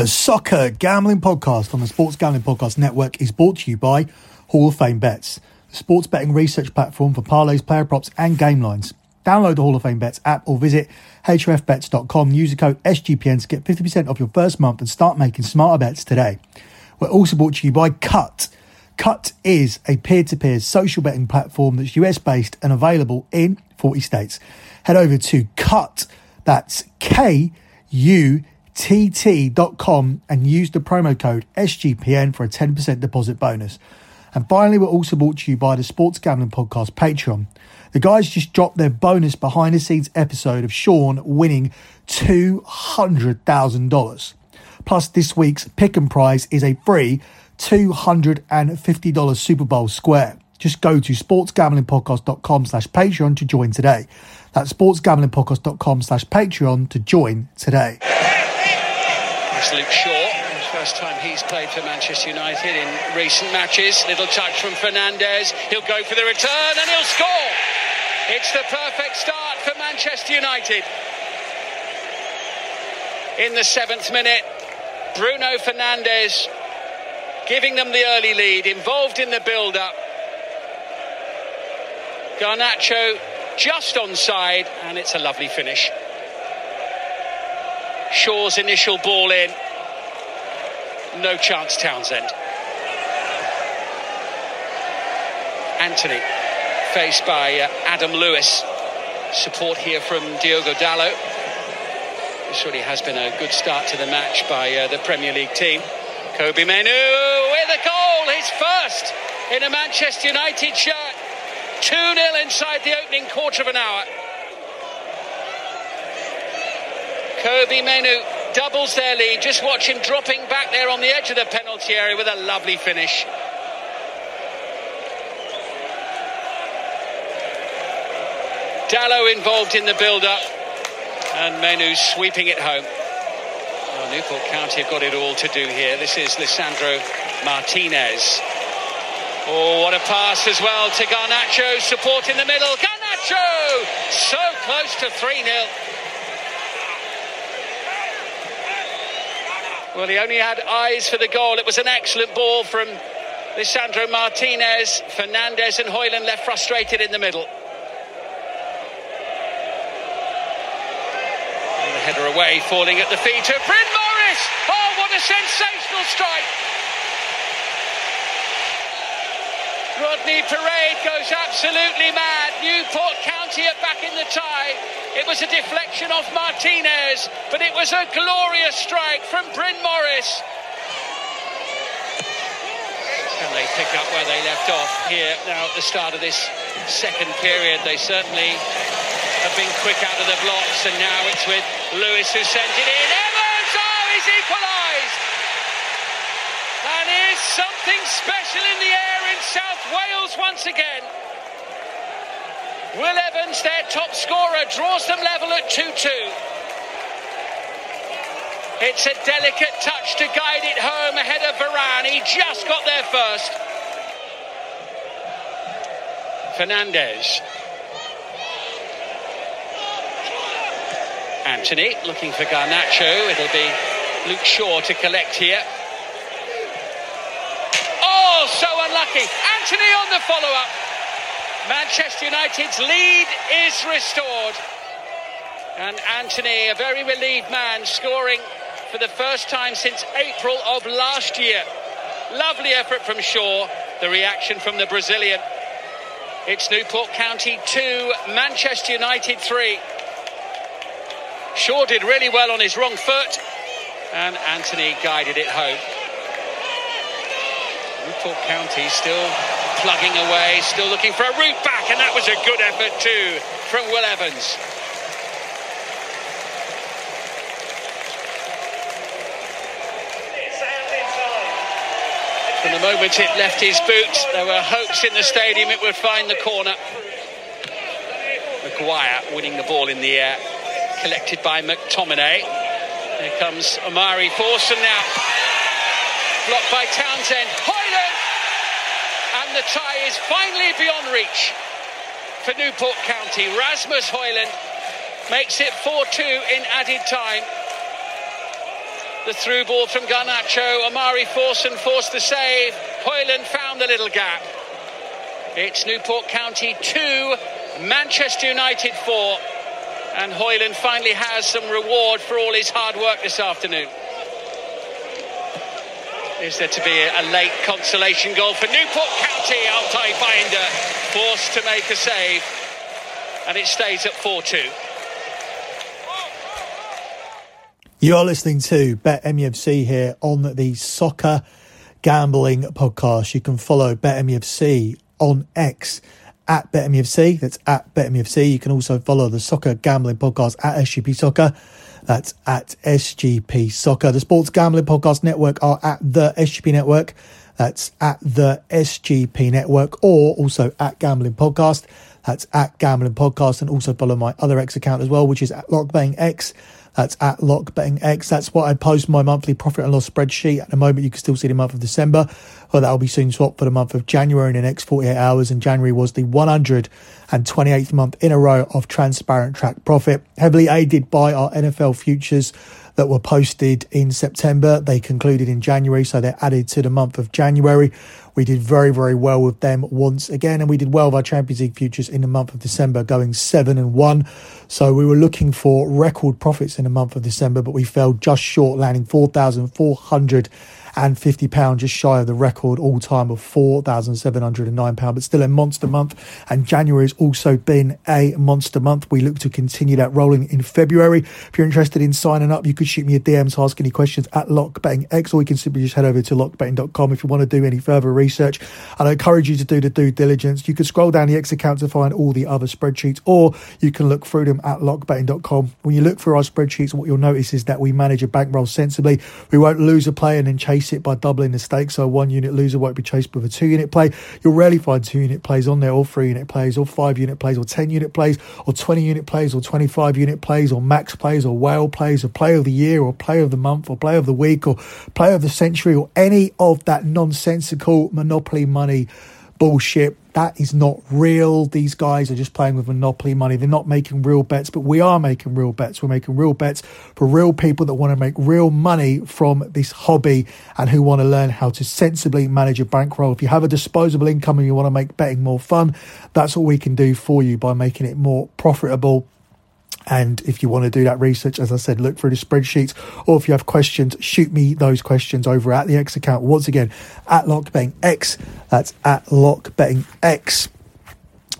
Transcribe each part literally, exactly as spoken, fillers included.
The Soccer Gambling Podcast on the Sports Gambling Podcast Network is brought to you by Hall of Fame Bets, the sports betting research platform for parlays, player props and game lines. Download the Hall of Fame Bets app or visit h f bets dot com. Use the code S G P N to get fifty percent off your first month and start making smarter bets today. We're also brought to you by Kutt. Kutt is a peer-to-peer social betting platform that's U S based and available in forty states. Head over to Kutt, that's K U T T dot com, and use the promo code S G P N for a ten percent deposit bonus. And finally, we're also brought to you by the Sports Gambling Podcast Patreon. The guys just dropped their bonus behind-the-scenes episode of Sean winning two hundred thousand dollars. Plus, this week's pick and prize is a free two hundred fifty dollars Super Bowl square. Just go to sportsgamblingpodcast.com slash Patreon to join today. That's sportsgamblingpodcast.com slash Patreon to join today. It's Luke Shaw. First time he's played for Manchester United in recent matches. Little touch from Fernandes. He'll go for the return and he'll score. It's the perfect start for Manchester United. In the seventh minute, Bruno Fernandes giving them the early lead, involved in the build-up. Garnacho just onside, and it's a lovely finish. Shaw's initial ball in. No chance, Townsend. Anthony, faced by uh, Adam Lewis. Support here from Diogo Dalot. This really has been a good start to the match by uh, the Premier League team. Kobbie Mainoo with a goal, his first in a Manchester United shirt. two nil inside the opening quarter of an hour. Kobbie Mainoo doubles their lead. Just watch him dropping back there on the edge of the penalty area with a lovely finish. Dalot involved in the build-up, and Mainoo sweeping it home. Well, Newport County have got it all to do here. This is Lisandro Martinez. Oh, what a pass as well to Garnacho. Support in the middle. Garnacho! So close to three nil. Well, he only had eyes for the goal. It was an excellent ball from Lisandro Martinez. Fernandes and Højlund left frustrated in the middle. And the header away, falling at the feet of Bryn Morris. Oh, what a sensational strike. Rodney Parade goes absolutely mad. Newport County are back in the tie. It was a deflection off Martinez, but it was a glorious strike from Bryn Morris. And they pick up where they left off here now at the start of this second period. They certainly have been quick out of the blocks, and now it's with Lewis who sends it in. Evans! Oh, he's equalised! And here's something special in the air in South Wales once again. Will Evans, their top scorer, draws them level at two two. It's a delicate touch to guide it home ahead of Varane. He just got there first. Fernandes. Anthony looking for Garnacho. It'll be Luke Shaw to collect here. Oh, so unlucky. Anthony on the follow-up. Manchester United's lead is restored. And Anthony, a very relieved man, scoring for the first time since April of last year. Lovely effort from Shaw, the reaction from the Brazilian. It's Newport County two, Manchester United three. Shaw did really well on his wrong foot, and Anthony guided it home. Newport County still plugging away, still looking for a route back, and that was a good effort too from Will Evans. From the moment it left his boot, there were hopes in the stadium it would find the corner. Maguire winning the ball in the air, collected by McTominay. Here comes Omari Forson now, blocked by Townsend. And the tie is finally beyond reach for Newport County. Rasmus Højlund makes it four two in added time. The through ball from Garnacho. Omari Forson forced the save. Hoyland found the little gap. It's Newport County two, Manchester United four. And Hoyland finally has some reward for all his hard work this afternoon. Is there to be a late consolation goal for Newport County? Altai Binder forced to make a save. And it stays at four two. You're listening to BetMUFC here on the Soccer Gambling Podcast. You can follow BetMUFC on X at BetMUFC. That's at BetMUFC. You can also follow the Soccer Gambling Podcast at S G P Soccer. That's at S G P Soccer. The Sports Gambling Podcast Network are at the S G P Network. That's at the S G P Network, or also at Gambling Podcast. That's at Gambling Podcast. And also follow my other X account as well, which is at LockBettingX. That's at LockBettingX. That's what I post my monthly profit and loss spreadsheet. At the moment, you can still see the month of December, but that'll be soon swapped for the month of January in the next forty-eight hours. And January was the one hundred twenty-eighth month in a row of transparent track profit, heavily aided by our N F L futures that were posted in September. They concluded in January, so they're added to the month of January. We did very, very well with them once again, and we did well with our Champions League futures in the month of December, going seven and one. So we were looking for record profits in the month of December, but we fell just short, landing four thousand four hundred fifty pounds, just shy of the record all time of four thousand seven hundred nine pounds, but still a monster month. And January has also been a monster month. We look to continue that rolling in February. If you're interested in signing up, you could shoot me a D M to ask any questions at LockBettingX, or you can simply just head over to lockbetting dot com if you want to do any further research. And I encourage you to do the due diligence. You can scroll down the X account to find all the other spreadsheets, or you can look through them at lockbetting dot com. When you look through our spreadsheets, what you'll notice is that we manage a bankroll sensibly. We won't lose a player and then chase it by doubling the stakes, so a one unit loser won't be chased with a two unit play. You'll rarely find two unit plays on there, or three unit plays, or five unit plays, or ten unit plays, or twenty unit plays, or twenty-five unit plays, or max plays, or whale plays, or play of the year, or play of the month, or play of the week, or play of the century, or any of that nonsensical monopoly money bullshit. That is not real. These guys are just playing with monopoly money. They're not making real bets, but we are making real bets. We're making real bets for real people that want to make real money from this hobby and who want to learn how to sensibly manage a bankroll. If you have a disposable income and you want to make betting more fun, that's what we can do for you by making it more profitable. And if you want to do that research, as I said, look through the spreadsheets, or if you have questions, shoot me those questions over at the X account. Once again, at LockBettingX. That's at LockBettingX.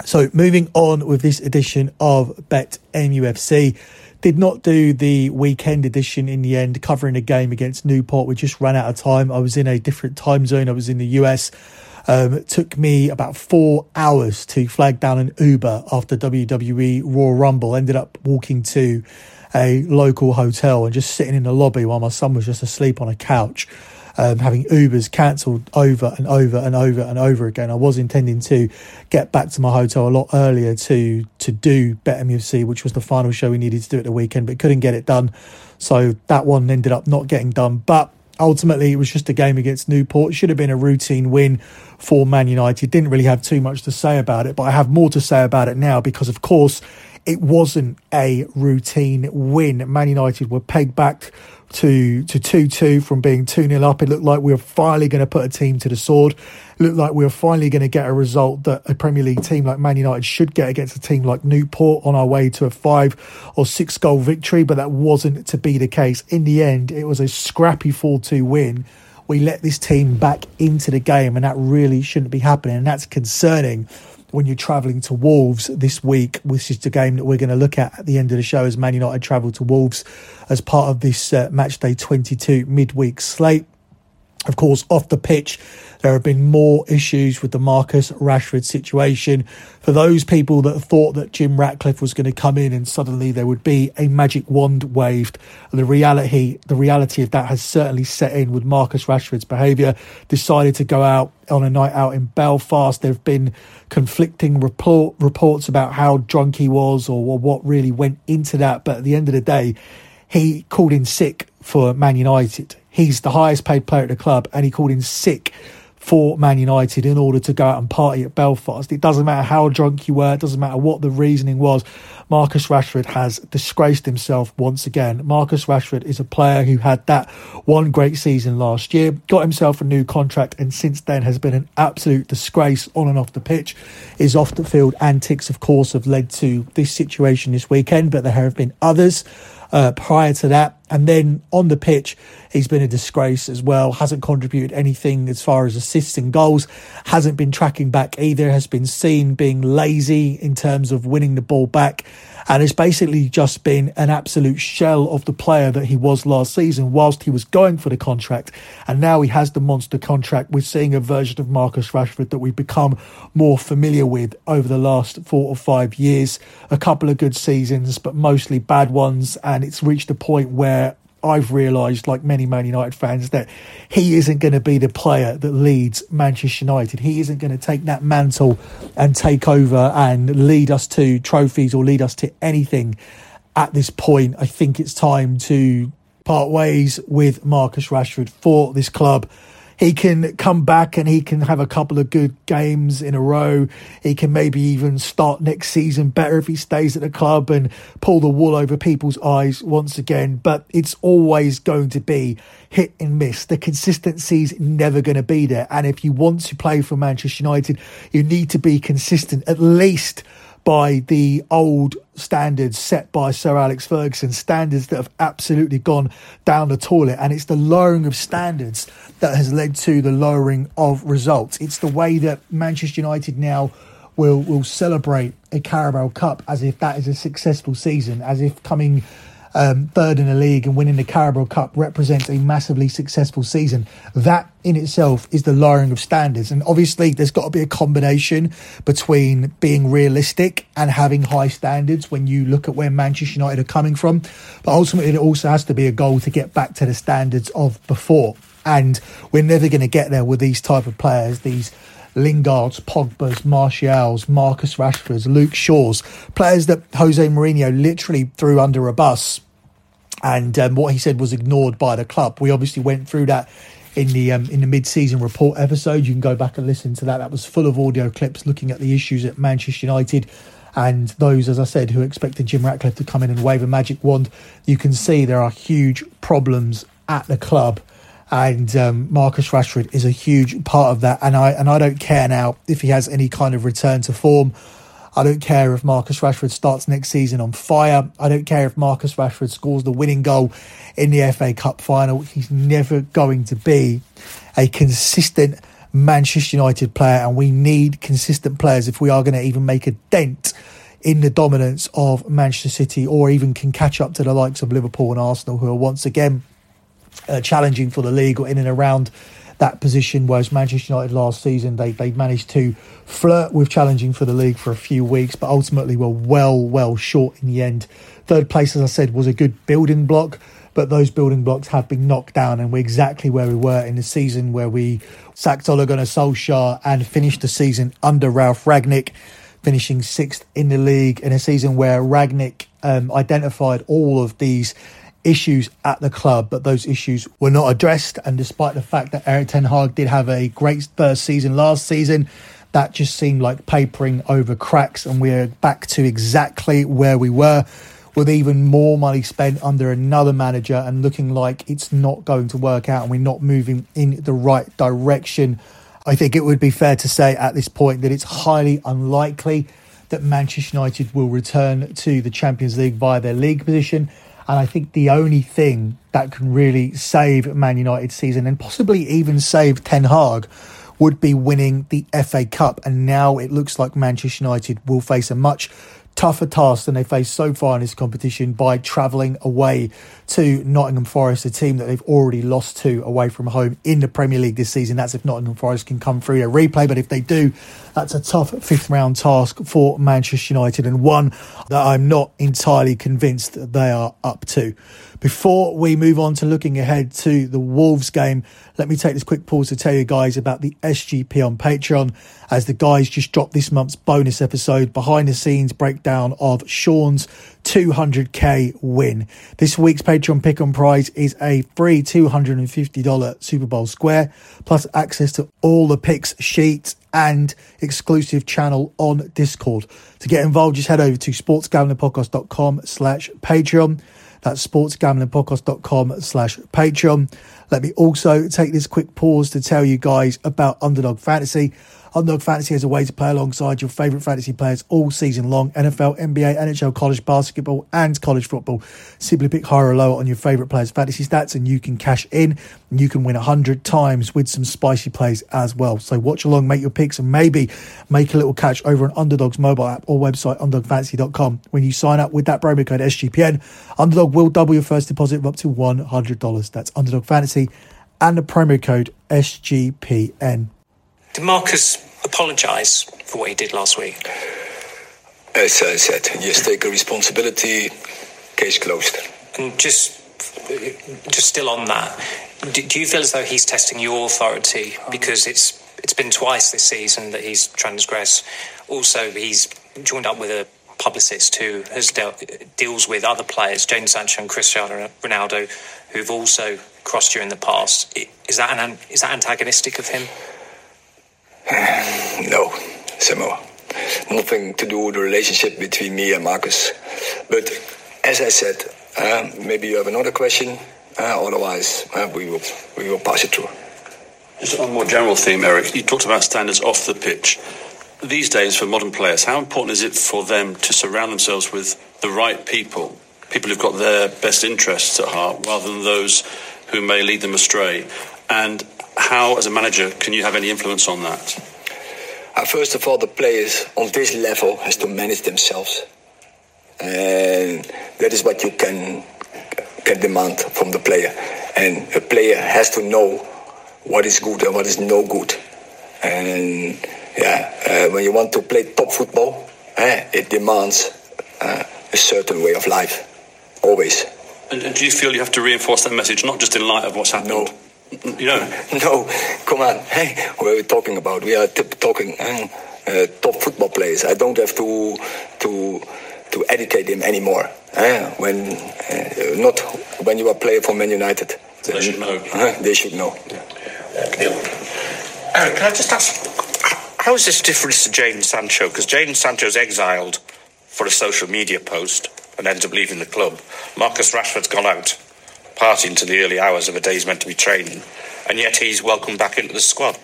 So moving on with this edition of BetMUFC. Did not do the weekend edition in the end, covering a game against Newport. We just ran out of time. I was in a different time zone. I was in the U S. Um, it took me about four hours to flag down an Uber after W W E Royal Rumble. Ended up walking to a local hotel and just sitting in the lobby while my son was just asleep on a couch, um, having Ubers cancelled over and over and over and over again. I was intending to get back to my hotel a lot earlier to to do BetMUFC, which was the final show we needed to do at the weekend, but couldn't get it done. So that one ended up not getting done. But ultimately, it was just a game against Newport. It should have been a routine win for Man United. Didn't really have too much to say about it, but I have more to say about it now because, of course, it wasn't a routine win. Man United were pegged back to to two two from being two nil up. It looked like we were finally going to put a team to the sword. It looked like we were finally going to get a result that a Premier League team like Man United should get against a team like Newport on our way to a five or six goal victory, but that wasn't to be the case. In the end, it was a scrappy four two win. We let this team back into the game, and that really shouldn't be happening, and that's concerning. When you're travelling to Wolves this week, which is the game that we're going to look at at the end of the show as Man United travel to Wolves as part of this uh, Matchday twenty-two midweek slate. Of course, off the pitch, there have been more issues with the Marcus Rashford situation. For those people that thought that Jim Ratcliffe was going to come in and suddenly there would be a magic wand waved, the reality, the reality of that has certainly set in with Marcus Rashford's behaviour. Decided to go out on a night out in Belfast. There have been conflicting report, reports about how drunk he was or, or what really went into that. But at the end of the day, he called in sick for Man United. He's the highest paid player at the club and he called in sick for Man United in order to go out and party at Belfast. It doesn't matter how drunk you were. It doesn't matter what the reasoning was. Marcus Rashford has disgraced himself once again. Marcus Rashford is a player who had that one great season last year, got himself a new contract, and since then has been an absolute disgrace on and off the pitch. His off the field antics, of course, have led to this situation this weekend, but there have been others Uh, prior to that. And then on the pitch, he's been a disgrace as well. Hasn't contributed anything as far as assists and goals. Hasn't been tracking back either. Has been seen being lazy in terms of winning the ball back. And it's basically just been an absolute shell of the player that he was last season whilst he was going for the contract. And now he has the monster contract. We're seeing a version of Marcus Rashford that we've become more familiar with over the last four or five years. A couple of good seasons, but mostly bad ones. And it's reached a point where I've realised, like many Man United fans, that he isn't going to be the player that leads Manchester United. He isn't going to take that mantle and take over and lead us to trophies or lead us to anything at this point. I think it's time to part ways with Marcus Rashford for this club. He can come back and he can have a couple of good games in a row. He can maybe even start next season better if he stays at the club and pull the wool over people's eyes once again. But it's always going to be hit and miss. The consistency is never going to be there. And if you want to play for Manchester United, you need to be consistent, at least by the old standards set by Sir Alex Ferguson, standards that have absolutely gone down the toilet. And it's the lowering of standards that has led to the lowering of results. It's the way that Manchester United now will will celebrate a Carabao Cup as if that is a successful season, as if coming um, third in the league and winning the Carabao Cup represents a massively successful season. That in itself is the lowering of standards. And obviously there's got to be a combination between being realistic and having high standards when you look at where Manchester United are coming from. But ultimately there also has to be a goal to get back to the standards of before. And we're never going to get there with these type of players, these Lingards, Pogba's, Martial's, Marcus Rashford's, Luke Shaw's, players that Jose Mourinho literally threw under a bus. And um, what he said was ignored by the club. We obviously went through that in the um, in the mid-season report episode. You can go back and listen to that. That was full of audio clips looking at the issues at Manchester United. And those, as I said, who expected Jim Ratcliffe to come in and wave a magic wand, you can see there are huge problems at the club. And um, Marcus Rashford is a huge part of that. And I and I don't care now if he has any kind of return to form. I don't care if Marcus Rashford starts next season on fire. I don't care if Marcus Rashford scores the winning goal in the F A Cup final. He's never going to be a consistent Manchester United player. And we need consistent players if we are going to even make a dent in the dominance of Manchester City, or even can catch up to the likes of Liverpool and Arsenal, who are once again Uh, challenging for the league or in and around that position, whereas Manchester United last season they they managed to flirt with challenging for the league for a few weeks, but ultimately were well well short in the end. Third place, as I said, was a good building block, but those building blocks have been knocked down, and we're exactly where we were in the season where we sacked Ole Gunnar Solskjaer and finished the season under Ralph Ragnick, finishing sixth in the league in a season where Ragnick um, identified all of these issues at the club, but those issues were not addressed. And despite the fact that Erik ten Hag did have a great first season last season, that just seemed like papering over cracks, and we're back to exactly where we were, with even more money spent under another manager and looking like it's not going to work out and we're not moving in the right direction. I think it would be fair to say at this point that it's highly unlikely that Manchester United will return to the Champions League via their league position. And I think the only thing that can really save Man United's season, and possibly even save Ten Hag, would be winning the F A Cup. And now it looks like Manchester United will face a much tougher task than they faced so far in this competition by travelling away to Nottingham Forest, a team that they've already lost to away from home in the Premier League this season. That's if Nottingham Forest can come through their replay, but if they do, that's a tough fifth round task for Manchester United, and one that I'm not entirely convinced that they are up to. Before we move on to looking ahead to the Wolves game, let me take this quick pause to tell you guys about the S G P on Patreon, as the guys just dropped this month's bonus episode, behind the scenes breakdown of Sean's two hundred k win. This week's Patreon pick on prize is a free two hundred fifty dollars Super Bowl square, plus access to all the picks sheets and exclusive channel on Discord. To get involved, just head over to sports gambling podcast dot com slash Patreon. That's sports gambling podcast dot com slash Patreon. Let me also take this quick pause to tell you guys about Underdog Fantasy. Underdog Fantasy is a way to play alongside your favourite fantasy players all season long. N F L, N B A, N H L, college basketball and college football. Simply pick higher or lower on your favourite players' fantasy stats and you can cash in, and you can win one hundred times with some spicy plays as well. So watch along, make your picks and maybe make a little catch over on Underdog's mobile app or website, underdog fantasy dot com. When you sign up with that promo code S G P N, Underdog will double your first deposit of up to one hundred dollars. That's Underdog Fantasy and the promo code S G P N. Did Marcus apologise for what he did last week? As I said, yes, take a responsibility, case closed. And just just still on that, do, do you feel as though he's testing your authority? Because it's it's been twice this season that he's transgressed. Also, he's joined up with a publicist who has dealt, deals with other players, Jadon Sancho and Cristiano Ronaldo, who've also crossed you in the past. Is that an, is that antagonistic of him? No, Samoa. Nothing to do with the relationship between me and Marcus. But as I said, uh, maybe you have another question. Uh, otherwise, uh, we will we will pass it through. Just on a more general theme, Eric, you talked about standards off the pitch. These days, for modern players, how important is it for them to surround themselves with the right people, people who've got their best interests at heart, rather than those who may lead them astray? And how, as a manager, can you have any influence on that? Uh, first of all, the players on this level has to manage themselves. And that is what you can, can demand from the player. And a player has to know what is good and what is no good. And yeah, uh, when you want to play top football, eh, it demands uh, a certain way of life, always. And, and do you feel you have to reinforce that message, not just in light of what's happened? No. You know, no, come on. Hey, what are we talking about? We are t- talking uh, top football players. I don't have to to to educate them anymore. Uh, when uh, not when you are a player for Man United, they, they should know. Uh, they should know. Yeah. Uh, Eric, can I just ask? How is this difference to Jadon Sancho? Because Jadon Sancho's exiled for a social media post and ends up leaving the club. Marcus Rashford's gone out, partying to the early hours of a day he's meant to be training, and yet he's welcomed back into the squad.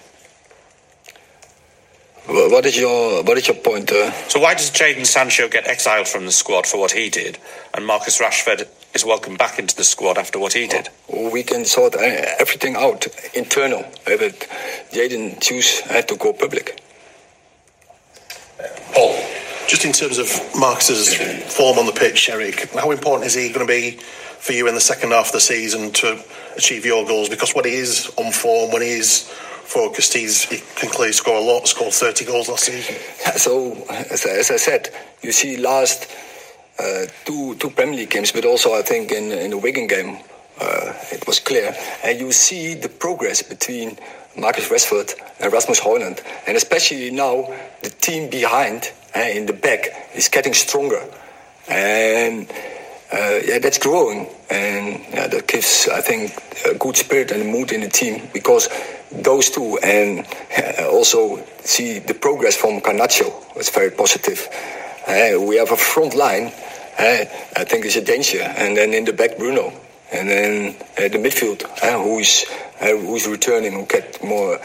What is your what is your point? Uh? So why does Jadon Sancho get exiled from the squad for what he did, and Marcus Rashford is welcomed back into the squad after what he did? Oh, we can sort everything out internal, but Jadon choose had to go public. Paul, just in terms of Marcus's form on the pitch, Eric, how important is he going to be for you in the second half of the season to achieve your goals? Because when he is on form, when he is focused, he's, he can clearly score a lot, scored thirty goals last season. So, as I, as I said, you see last uh, two two Premier League games, but also I think in, in the Wigan game, uh, it was clear. And you see the progress between Marcus Rashford and Rasmus Højlund. And especially now, the team behind, uh, in the back, is getting stronger. And Uh, yeah, that's growing, and yeah, that gives, I think, a good spirit and mood in the team, because those two, and uh, also see the progress from Garnacho was very positive. Uh, we have a front line, uh, I think it's a danger, and then in the back Bruno, and then uh, the midfield, uh, who's uh, who's returning, who get more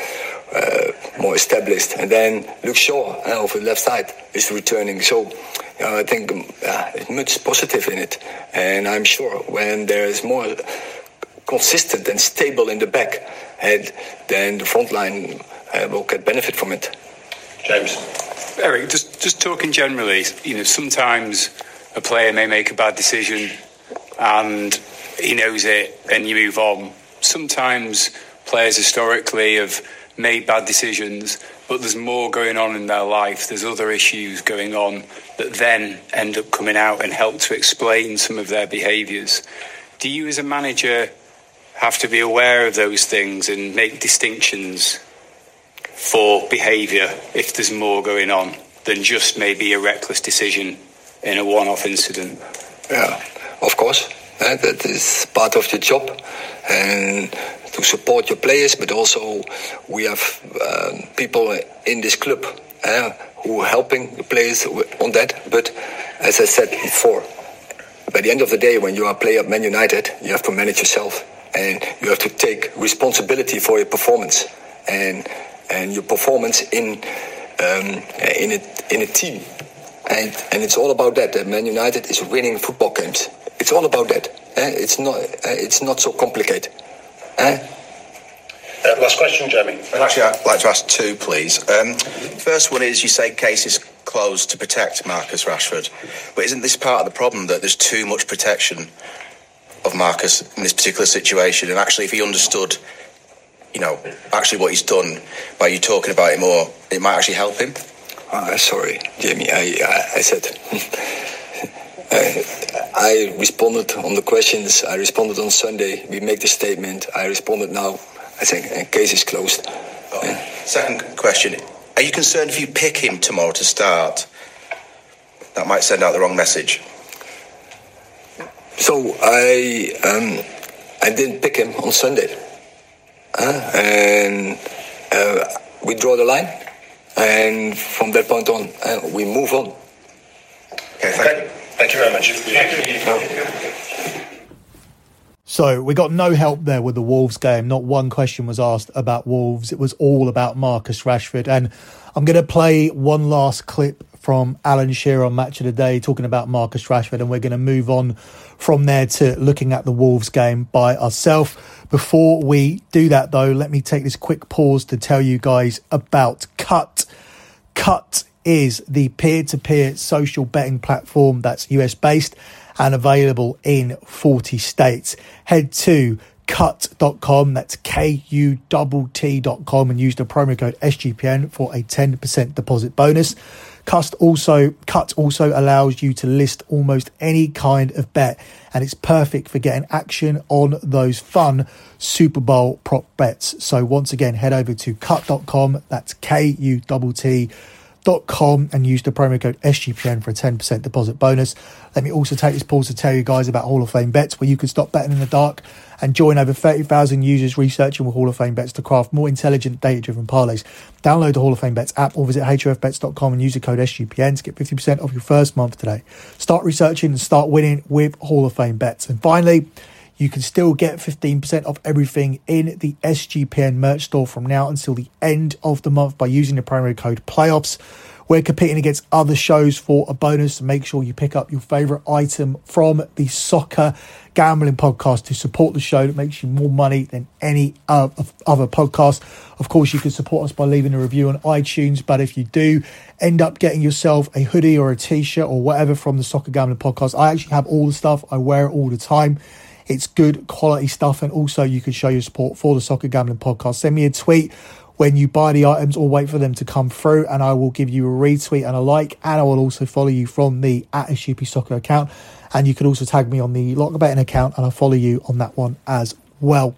uh, more established, and then Luke Shaw uh, over the left side is returning. So Uh, I think uh, much positive in it, and I'm sure when there is more consistent and stable in the back, and then the front line uh, will get benefit from it. James, Eric, just just talking generally, you know, sometimes a player may make a bad decision, and he knows it, and you move on. Sometimes players historically have made bad decisions, but there's more going on in their life. There's other issues going on that then end up coming out and help to explain some of their behaviours. do you as a manager have to be aware of those things and make distinctions for behaviour if there's more going on than just maybe a reckless decision in a one-off incident? Yeah, of course. Uh, that is part of the job, and to support your players, but also we have uh, people in this club uh, who are helping the players on that. But as I said before, by the end of the day, when you are a player at Man United, you have to manage yourself and you have to take responsibility for your performance and and your performance in um, in a in a team. And and it's all about that. That Man United is winning football games. It's all about that. Eh? It's not. Uh, it's not so complicated. Eh? Uh, last question, Jeremy. And actually, I'd like to ask two, please. Um, first one is, you say cases closed to protect Marcus Rashford, but isn't this part of the problem, that there's too much protection of Marcus in this particular situation? And actually, if he understood, you know, actually what he's done by you talking about it more, it might actually help him. Uh, sorry, Jamie. I I, I said. Uh, I responded on the questions. I responded on Sunday. We make the statement. I responded now. I think uh, case is closed. Oh. Uh, Second question. Are you concerned if you pick him tomorrow to start? That might send out the wrong message. So I um, I didn't pick him on Sunday. Uh, and uh, we draw the line. And from that point on, uh, we move on. Okay, thank you. Thank you very much. Thank you. So we got no help there with the Wolves game. Not one question was asked about Wolves. It was all about Marcus Rashford. And I'm going to play one last clip from Alan Shearer on Match of the Day talking about Marcus Rashford. And we're going to move on from there to looking at the Wolves game by ourselves. Before we do that, though, let me take this quick pause to tell you guys about Kutt. Kutt is the peer-to-peer social betting platform that's U S-based and available in forty states. Head to kutt dot com, that's K U T T dot com, and use the promo code S G P N for a ten percent deposit bonus. Kutt also, Kutt also allows you to list almost any kind of bet, and it's perfect for getting action on those fun Super Bowl prop bets. So once again, head over to kutt dot com, that's K U T T Dot com and use the promo code S G P N for a ten percent deposit bonus. Let me also take this pause to tell you guys about Hall of Fame Bets, where you can stop betting in the dark and join over thirty thousand users researching with Hall of Fame Bets to craft more intelligent, data-driven parlays. Download the Hall of Fame Bets app or visit H O F bets dot com and use the code S G P N to get fifty percent off your first month today. Start researching and start winning with Hall of Fame Bets. And finally, you can still get fifteen percent off everything in the S G P N merch store from now until the end of the month by using the promo code PLAYOFFS. We're competing against other shows for a bonus. Make sure you pick up your favourite item from the Soccer Gambling Podcast to support the show. That makes you more money than any other podcast. Of course, you can support us by leaving a review on iTunes, but if you do end up getting yourself a hoodie or a t-shirt or whatever from the Soccer Gambling Podcast, I actually have all the stuff. I wear it all the time. It's good quality stuff, and also you can show your support for the Soccer Gambling Podcast. Send me a tweet when you buy the items or wait for them to come through, and I will give you a retweet and a like, and I will also follow you from the at S G P Soccer account, and you can also tag me on the LockBetting account, and I'll follow you on that one as well.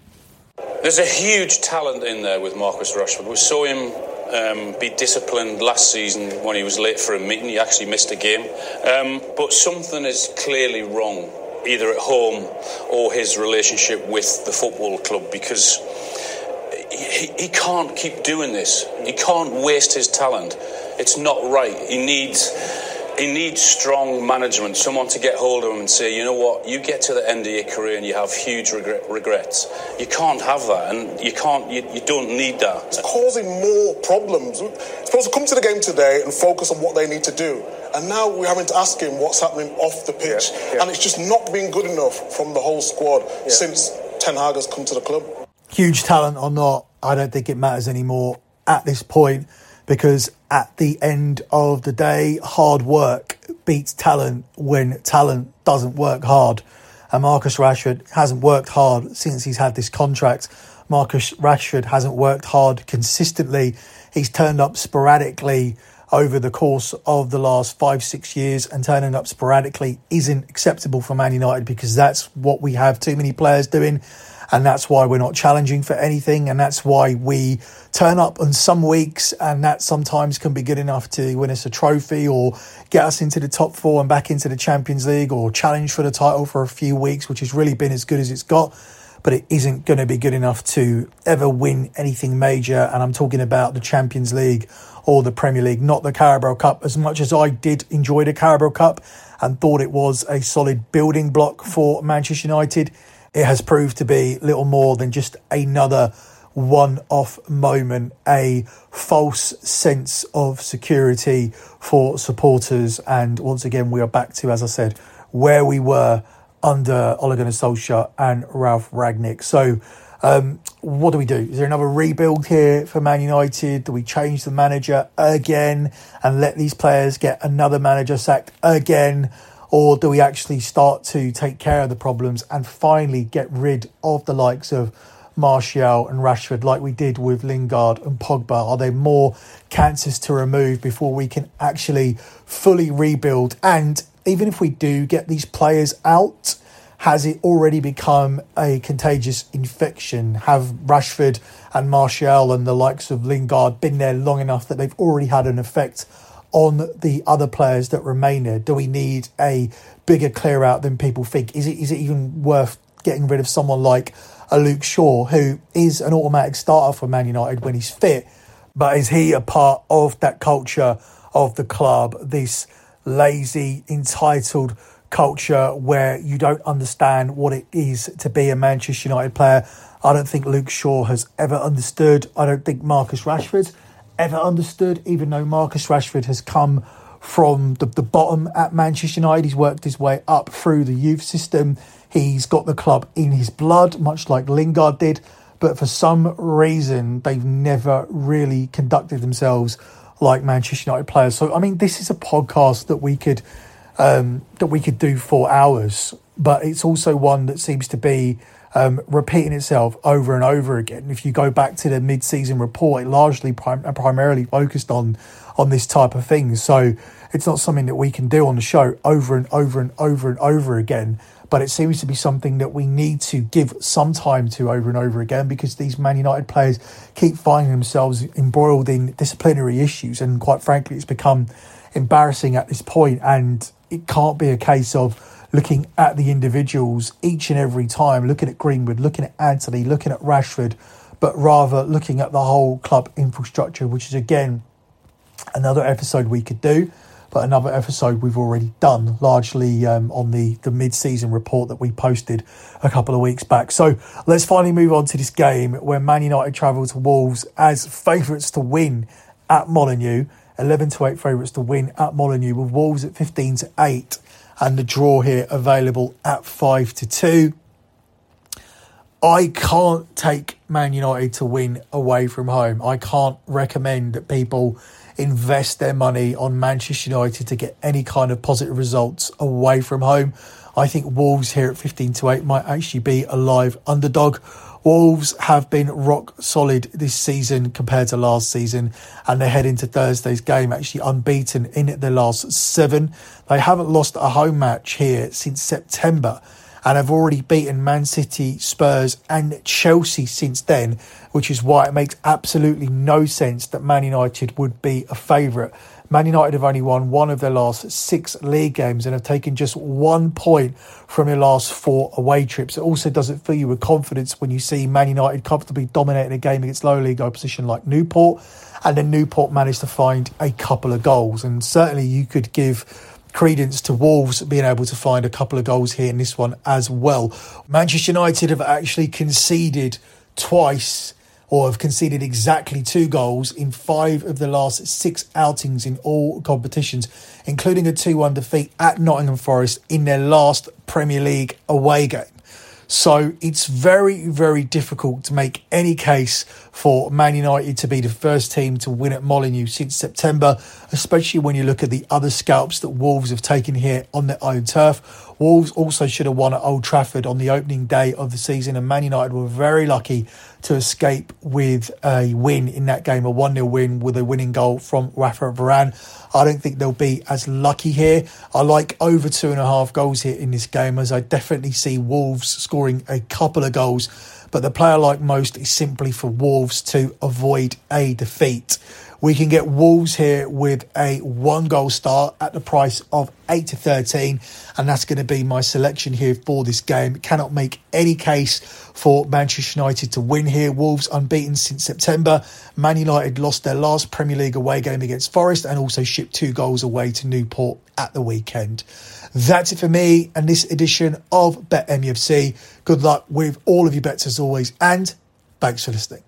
There's a huge talent in there with Marcus Rashford. We saw him um, be disciplined last season when he was late for a meeting. He actually missed a game, um, but something is clearly wrong, either at home or his relationship with the football club, because he, he can't keep doing this. He can't waste his talent. It's not right. He needs he needs strong management, someone to get hold of him and say, you know what, you get to the end of your career and you have huge regret, regrets. You can't have that, and you can't. You, you don't need that. It's causing more problems. It's supposed to come to the game today and focus on what they need to do. And now we're having to ask him what's happening off the pitch. Yeah, yeah. And it's just not been good enough from the whole squad yeah. since Ten Hag has come to the club. Huge talent or not, I don't think it matters anymore at this point, because at the end of the day, hard work beats talent when talent doesn't work hard. And Marcus Rashford hasn't worked hard since he's had this contract. Marcus Rashford hasn't worked hard consistently. He's turned up sporadically over the course of the last five, six years and turning up sporadically isn't acceptable for Man United, because that's what we have too many players doing, and that's why we're not challenging for anything, and that's why we turn up on some weeks and that sometimes can be good enough to win us a trophy or get us into the top four and back into the Champions League or challenge for the title for a few weeks, which has really been as good as it's got. But it isn't going to be good enough to ever win anything major. And I'm talking about the Champions League or the Premier League, not the Carabao Cup. As much as I did enjoy the Carabao Cup and thought it was a solid building block for Manchester United, it has proved to be little more than just another one-off moment, a false sense of security for supporters. And once again, we are back to, as I said, where we were under Ole Gunnar Solskjaer and Ralf Rangnick. So um, what do we do? Is there another rebuild here for Man United? Do we change the manager again and let these players get another manager sacked again? Or do we actually start to take care of the problems and finally get rid of the likes of Martial and Rashford like we did with Lingard and Pogba? Are there more cancers to remove before we can actually fully rebuild? And even if we do get these players out, has it already become a contagious infection? Have Rashford and Martial and the likes of Lingard been there long enough that they've already had an effect on the other players that remain there? Do we need a bigger clear out than people think? Is it is it even worth getting rid of someone like a Luke Shaw, who is an automatic starter for Man United when he's fit? But is he a part of that culture of the club, this lazy, entitled culture where you don't understand what it is to be a Manchester United player? I don't think Luke Shaw has ever understood. I don't think Marcus Rashford ever understood, even though Marcus Rashford has come from the, the bottom at Manchester United. He's worked his way up through the youth system. He's got the club in his blood, much like Lingard did. But for some reason, they've never really conducted themselves like Manchester United players. So, I mean, this is a podcast that we could um, that we could do for hours, but it's also one that seems to be um, repeating itself over and over again. If you go back to the mid-season report, it largely prim- primarily focused on on this type of thing. So it's not something that we can do on the show over and over and over and over again, but it seems to be something that we need to give some time to over and over again, because these Man United players keep finding themselves embroiled in disciplinary issues. And quite frankly, it's become embarrassing at this point. And it can't be a case of looking at the individuals each and every time, looking at Greenwood, looking at Anthony, looking at Rashford, but rather looking at the whole club infrastructure, which is, again, another episode we could do. But another episode we've already done, largely um, on the, the mid-season report that we posted a couple of weeks back. So let's finally move on to this game where Man United travel to Wolves as favourites to win at Molineux. eleven to eight favourites to win at Molineux, with Wolves at fifteen to eight and the draw here available at five to two. I can't take Man United to win away from home. I can't recommend that people invest their money on Manchester United to get any kind of positive results away from home. I think Wolves here at fifteen to eight might actually be a live underdog. Wolves have been rock solid this season compared to last season, and they head into Thursday's game actually unbeaten in their last seven. They haven't lost a home match here since September, and have already beaten Man City, Spurs and Chelsea since then, which is why it makes absolutely no sense that Man United would be a favourite. Man United have only won one of their last six league games and have taken just one point from their last four away trips. It also doesn't fill you with confidence when you see Man United comfortably dominating a game against lower league opposition like Newport, and then Newport managed to find a couple of goals. And certainly you could give credence to Wolves being able to find a couple of goals here in this one as well. Manchester United have actually conceded twice, or have conceded exactly two goals in five of the last six outings in all competitions, including a two one defeat at Nottingham Forest in their last Premier League away game. So it's very, very difficult to make any case for Man United to be the first team to win at Molineux since September, especially when you look at the other scalps that Wolves have taken here on their own turf. Wolves also should have won at Old Trafford on the opening day of the season, and Man United were very lucky to escape with a win in that game, a one nil win with a winning goal from Rafael Varane. I don't think they'll be as lucky here. I like over two and a half goals here in this game, as I definitely see Wolves scoring a couple of goals, but the player like most is simply for Wolves to avoid a defeat. We can get Wolves here with a one-goal start at the price of eight to thirteen, and that's going to be my selection here for this game. Cannot make any case for Manchester United to win here. Wolves unbeaten since September. Man United lost their last Premier League away game against Forest and also shipped two goals away to Newport at the weekend. That's it for me and this edition of BetMUFC. Good luck with all of your bets as always, and thanks for listening.